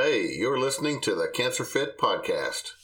Hey, you're listening to the Cancer Fit Podcast.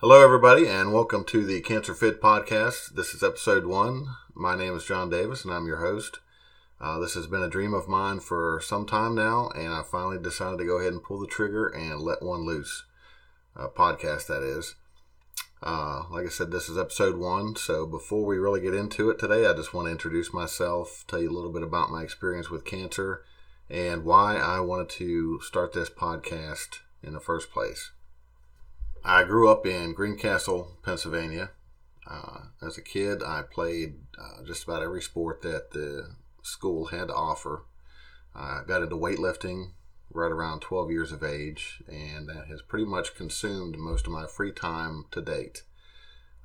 Hello, everybody, and welcome to the Cancer Fit Podcast. This is episode 1. My name is John Davis, and I'm your host. This has been a dream of mine for some time now, and I finally decided to go ahead and pull the trigger and let one loose. Podcast, that is. Like I said, this is episode 1, so before we really get into it today, I just want to introduce myself, tell you a little bit about my experience with cancer, and why I wanted to start this podcast in the first place. I grew up in Greencastle, Pennsylvania. As a kid, I played just about every sport that the school had to offer. I got into weightlifting right around 12 years of age, and that has pretty much consumed most of my free time to date.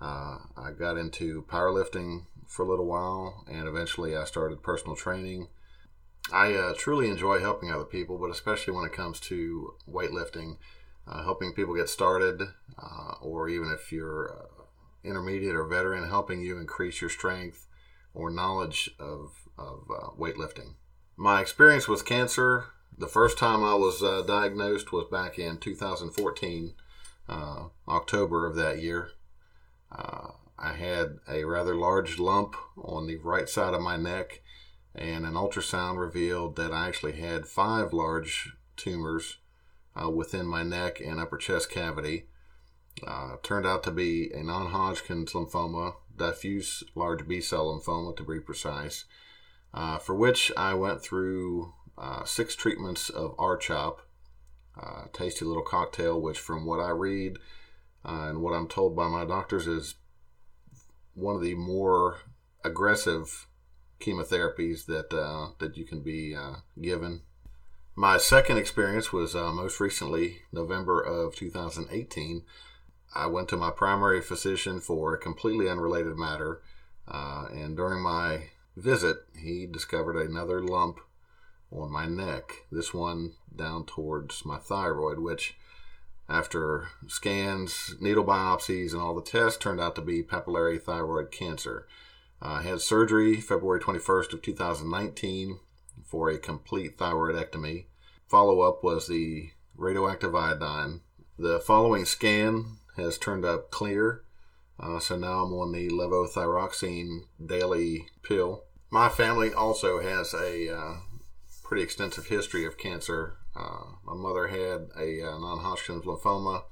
I got into powerlifting for a little while, and eventually I started personal training. I truly enjoy helping other people, but especially when it comes to weightlifting. Helping people get started, or even if you're intermediate or veteran, helping you increase your strength or knowledge of weightlifting. My experience with cancer, the first time I was diagnosed was back in 2014, October of that year. I had a rather large lump on the right side of my neck, and an ultrasound revealed that I actually had 5 large tumors within my neck and upper chest cavity. Turned out to be a non-Hodgkin's lymphoma, diffuse large B-cell lymphoma to be precise, for which I went through 6 treatments of R-CHOP, a tasty little cocktail, which from what I read and what I'm told by my doctors is one of the more aggressive chemotherapies that you can be given. My second experience was most recently, November of 2018. I went to my primary physician for a completely unrelated matter, and during my visit, he discovered another lump on my neck, this one down towards my thyroid, which after scans, needle biopsies, and all the tests, turned out to be papillary thyroid cancer. I had surgery February 21st of 2019 for a complete thyroidectomy. Follow-up was the radioactive iodine. The following scan has turned up clear, so now I'm on the levothyroxine daily pill. My family also has a pretty extensive history of cancer. My mother had a non-Hodgkin's lymphoma.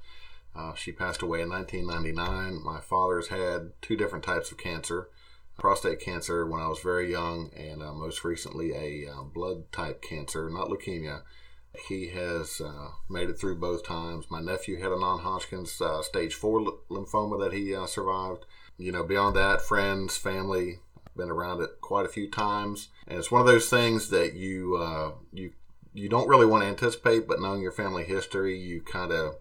She passed away in 1999. My father's had 2 different types of cancer. Prostate cancer when I was very young, and most recently a blood type cancer, not leukemia. He has made it through both times. My nephew had a non-Hodgkin's stage 4 lymphoma that he survived. You know, beyond that, friends, family, been around it quite a few times. And it's one of those things that you don't really want to anticipate, but knowing your family history, you kind of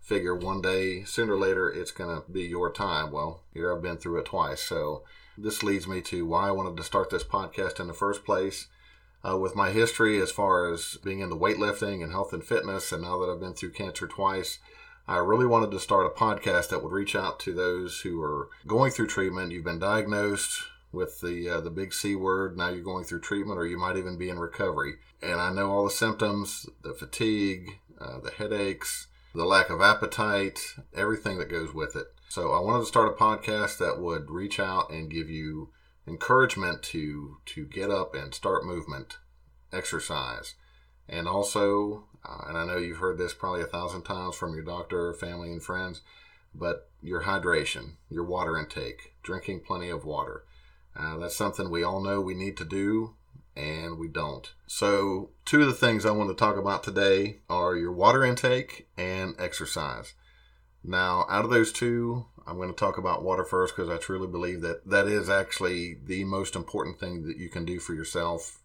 figure one day, sooner or later, it's going to be your time. Well, here I've been through it twice, so this leads me to why I wanted to start this podcast in the first place. With my history as far as being into weightlifting and health and fitness, and now that I've been through cancer twice, I really wanted to start a podcast that would reach out to those who are going through treatment. You've been diagnosed with the big C word, now you're going through treatment, or you might even be in recovery. And I know all the symptoms, the fatigue, the headaches, the lack of appetite, everything that goes with it. So I wanted to start a podcast that would reach out and give you encouragement to get up and start movement, exercise. And also, and I know you've heard this probably 1,000 times from your doctor, family, and friends, but your hydration, your water intake, drinking plenty of water. That's something we all know we need to do, and we don't. So 2 of the things I want to talk about today are your water intake and exercise. Now, out of those 2, I'm going to talk about water first because I truly believe that that is actually the most important thing that you can do for yourself,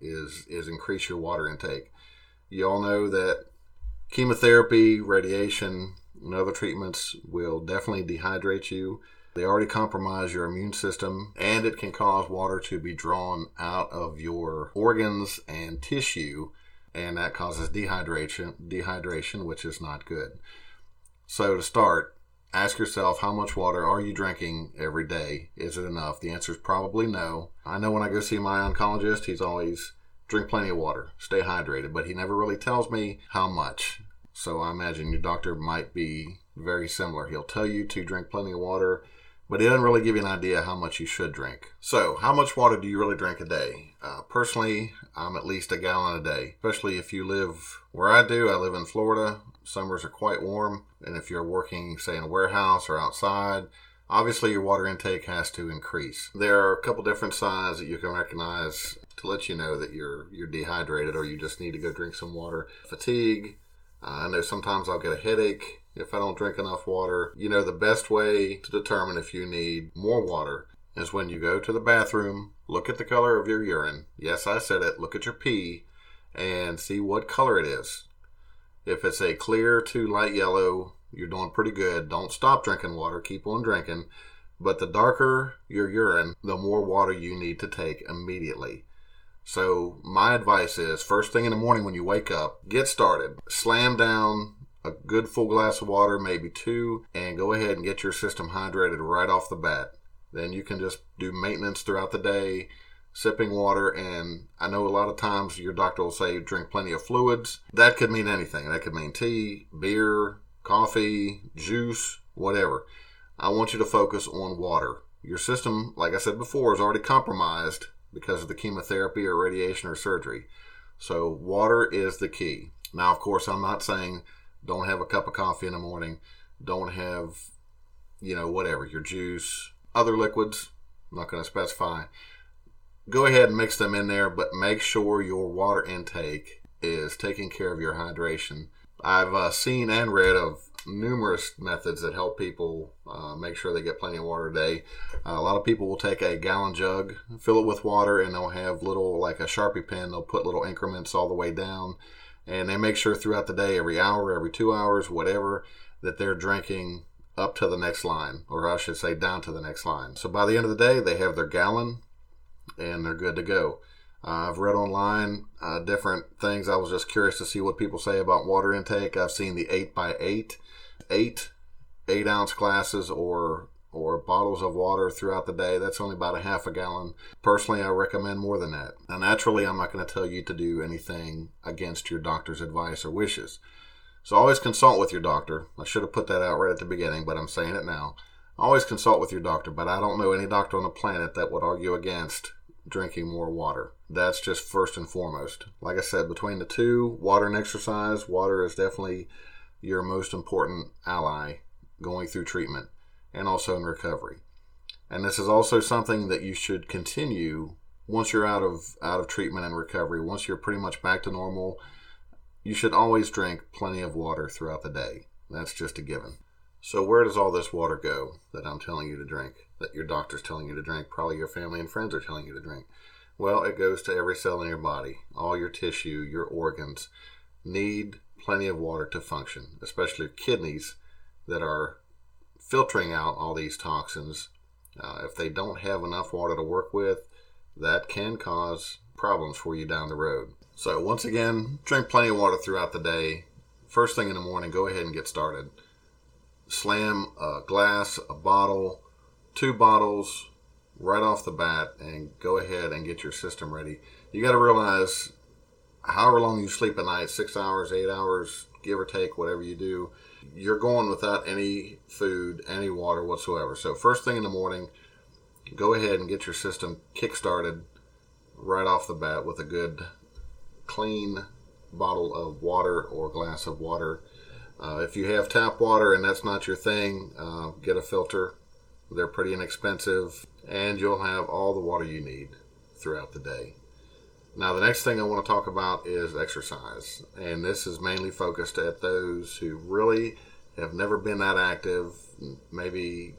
is increase your water intake. You all know that chemotherapy, radiation, and other treatments will definitely dehydrate you. They already compromise your immune system, and it can cause water to be drawn out of your organs and tissue, and that causes dehydration, which is not good. So to start, ask yourself, how much water are you drinking every day? Is it enough? The answer is probably no. I know when I go see my oncologist, he's always, drink plenty of water, stay hydrated, but he never really tells me how much. So I imagine your doctor might be very similar. He'll tell you to drink plenty of water, but it doesn't really give you an idea how much you should drink. So how much water do you really drink a day? Personally, I'm at least a gallon a day, especially if you live where I do. I live in Florida. Summers are quite warm. And if you're working, say, in a warehouse or outside, obviously your water intake has to increase. There are a couple different signs that you can recognize to let you know that you're dehydrated or you just need to go drink some water. Fatigue. I know sometimes I'll get a headache if I don't drink enough water. You know, the best way to determine if you need more water is when you go to the bathroom, look at the color of your urine. Yes, I said it. Look at your pee and see what color it is. If it's a clear to light yellow, you're doing pretty good. Don't stop drinking water. Keep on drinking. But the darker your urine, the more water you need to take immediately. So my advice is, first thing in the morning when you wake up, get started. Slam down a good full glass of water, maybe two, and go ahead and get your system hydrated right off the bat. Then you can just do maintenance throughout the day, sipping water. And I know a lot of times your doctor will say drink plenty of fluids. That could mean anything. That could mean tea, beer, coffee, juice, whatever. I want you to focus on water. Your system, like I said before, is already compromised because of the chemotherapy or radiation or surgery. So water is the key. Now, of course, I'm not saying don't have a cup of coffee in the morning. Don't have, whatever, your juice, other liquids. I'm not going to specify. Go ahead and mix them in there, but make sure your water intake is taking care of your hydration. I've seen and read of numerous methods that help people make sure they get plenty of water a day. A lot of people will take a gallon jug, fill it with water, and they'll have little, like a Sharpie pen, they'll put little increments all the way down. And they make sure throughout the day, every hour, every 2 hours, whatever, that they're drinking up to the next line, or I should say down to the next line. So by the end of the day, they have their gallon and they're good to go. I've read online different things. I was just curious to see what people say about water intake. I've seen the 8x8, 8 8-ounce glasses or bottles of water throughout the day. That's only about a half a gallon. Personally, I recommend more than that. Now, naturally, I'm not going to tell you to do anything against your doctor's advice or wishes. So always consult with your doctor. I should have put that out right at the beginning, but I'm saying it now. Always consult with your doctor, but I don't know any doctor on the planet that would argue against drinking more water. That's just first and foremost. Like I said, between the two, water and exercise, water is definitely your most important ally going through treatment and also in recovery. And this is also something that you should continue once you're out of treatment and recovery. Once you're pretty much back to normal, you should always drink plenty of water throughout the day. That's just a given. So where does all this water go that I'm telling you to drink, that your doctor's telling you to drink, probably your family and friends are telling you to drink? Well, it goes to every cell in your body. All your tissue, your organs need plenty of water to function, especially your kidneys that are filtering out all these toxins. If they don't have enough water to work with, that can cause problems for you down the road. So once again, drink plenty of water throughout the day. First thing in the morning, go ahead and get started. Slam a glass, a bottle, 2 bottles right off the bat, and go ahead and get your system ready. You got to realize, however long you sleep a night, 6 hours, 8 hours, give or take, whatever you do, you're going without any food, any water whatsoever. So first thing in the morning, go ahead and get your system kick-started right off the bat with a good, clean bottle of water or glass of water. If you have tap water and that's not your thing, get a filter. They're pretty inexpensive, and you'll have all the water you need throughout the day. Now, the next thing I want to talk about is exercise, and this is mainly focused at those who really have never been that active. Maybe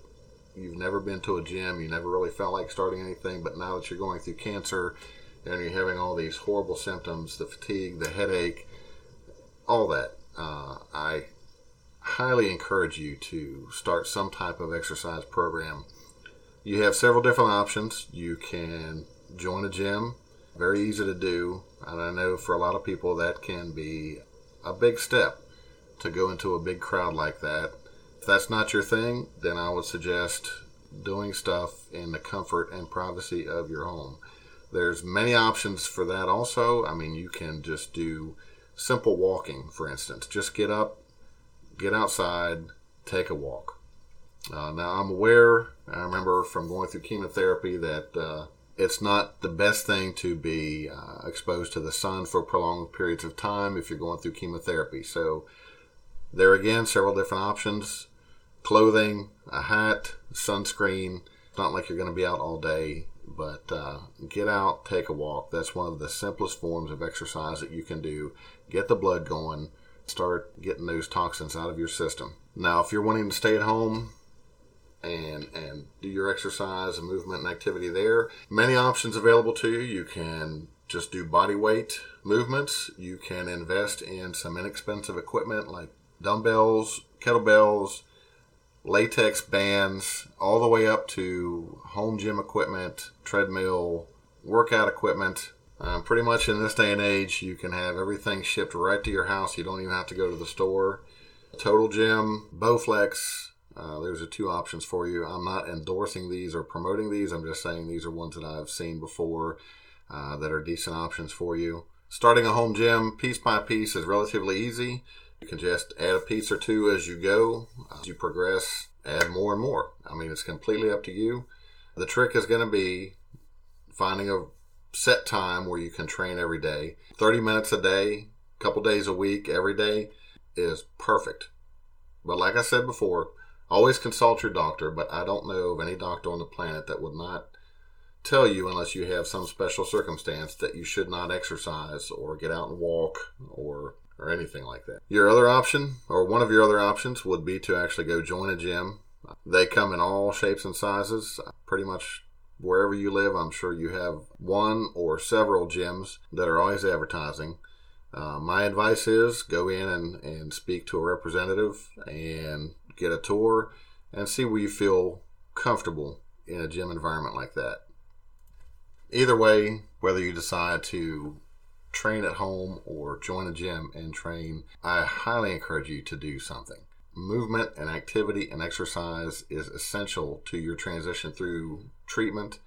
you've never been to a gym. You never really felt like starting anything. But now that you're going through cancer and you're having all these horrible symptoms, the fatigue, the headache, all that, I highly encourage you to start some type of exercise program. You have several different options. You can join a gym. Very easy to do. And I know for a lot of people that can be a big step to go into a big crowd like that. If that's not your thing, then I would suggest doing stuff in the comfort and privacy of your home. There's many options for that also. I mean, you can just do simple walking, for instance. Just get up, get outside, take a walk. Now, I'm aware, I remember from going through chemotherapy that it's not the best thing to be exposed to the sun for prolonged periods of time if you're going through chemotherapy. So there again, several different options. Clothing, a hat, sunscreen. It's not like you're going to be out all day, but get out, take a walk. That's one of the simplest forms of exercise that you can do. Get the blood going. Start getting those toxins out of your system. Now, if you're wanting to stay at home and do your exercise and movement and activity there. Many options available to you. You can just do body weight movements. You can invest in some inexpensive equipment like dumbbells, kettlebells, latex bands, all the way up to home gym equipment, treadmill, workout equipment. Pretty much in this day and age, you can have everything shipped right to your house. You don't even have to go to the store. Total Gym, Bowflex. Those are two options for you. I'm not endorsing these or promoting these. I'm just saying these are ones that I've seen before that are decent options for you. Starting a home gym piece by piece is relatively easy. You can just add a piece or two as you go. As you progress, add more and more. I mean, it's completely up to you. The trick is going to be finding a set time where you can train every day. 30 minutes a day, a couple days a week, every day is perfect. But like I said before, always consult your doctor, but I don't know of any doctor on the planet that would not tell you, unless you have some special circumstance, that you should not exercise or get out and walk or anything like that. Your other option, or one of your other options, would be to actually go join a gym. They come in all shapes and sizes. Pretty much wherever you live, I'm sure you have one or several gyms that are always advertising. My advice is go in and speak to a representative and get a tour and see where you feel comfortable in a gym environment like that. Either way, whether you decide to train at home or join a gym and train, I highly encourage you to do something. Movement and activity and exercise is essential to your transition through treatment,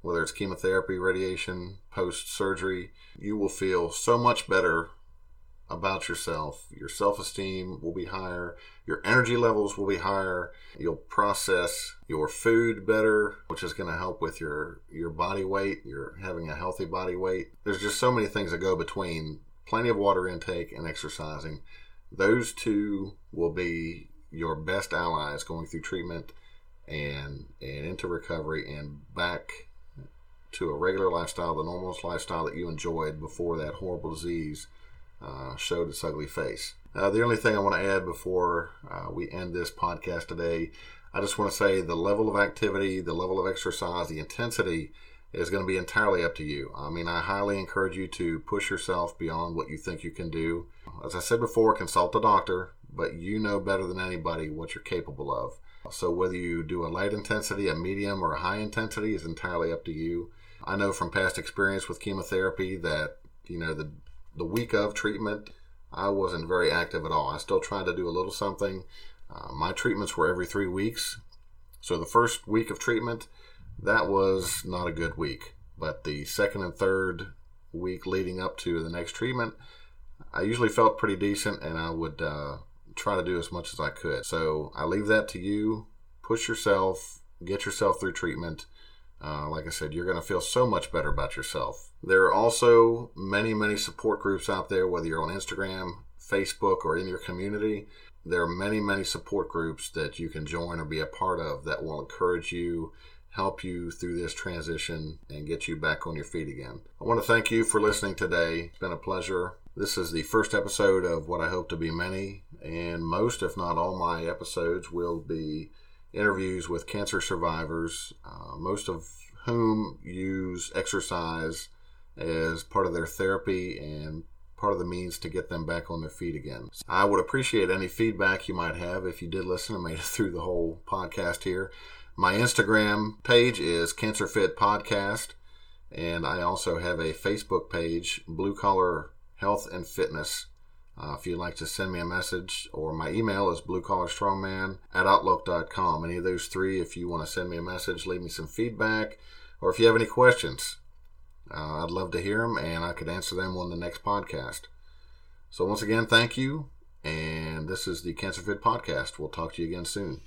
whether it's chemotherapy, radiation, post-surgery. You will feel so much better about yourself. Your self-esteem will be higher. Your energy levels will be higher. You'll process your food better, which is going to help with your body weight. You're having a healthy body weight. There's just so many things that go between plenty of water intake and exercising. Those two will be your best allies going through treatment and into recovery and back to a regular lifestyle, the normal lifestyle that you enjoyed before that horrible disease showed its ugly face. The only thing I want to add before we end this podcast today, I just want to say the level of activity, the level of exercise, the intensity is going to be entirely up to you. I mean, I highly encourage you to push yourself beyond what you think you can do. As I said before, consult a doctor, but you know better than anybody what you're capable of. So whether you do a light intensity, a medium, or a high intensity is entirely up to you. I know from past experience with chemotherapy that, you know, the week of treatment, I wasn't very active at all. I still tried to do a little something. My treatments were every 3 weeks. So the first week of treatment, that was not a good week. But the second and third week leading up to the next treatment, I usually felt pretty decent, and I would try to do as much as I could. So I leave that to you. Push yourself. Get yourself through treatment. Like I said, you're going to feel so much better about yourself. There are also many, many support groups out there, whether you're on Instagram, Facebook, or in your community. There are many, many support groups that you can join or be a part of that will encourage you, help you through this transition, and get you back on your feet again. I want to thank you for listening today. It's been a pleasure. This is the first episode of what I hope to be many, and most, if not all, my episodes will be interviews with cancer survivors, most of whom use exercise as part of their therapy and part of the means to get them back on their feet again. I would appreciate any feedback you might have if you did listen and made it through the whole podcast here. My Instagram page is Cancer Fit Podcast, and I also have a Facebook page, Blue Collar Health and Fitness. If you'd like to send me a message, or my email is bluecollarstrongman@outlook.com. Any of those three, if you want to send me a message, leave me some feedback, or if you have any questions, I'd love to hear them, and I could answer them on the next podcast. So once again, thank you, and this is the Cancer Fit Podcast. We'll talk to you again soon.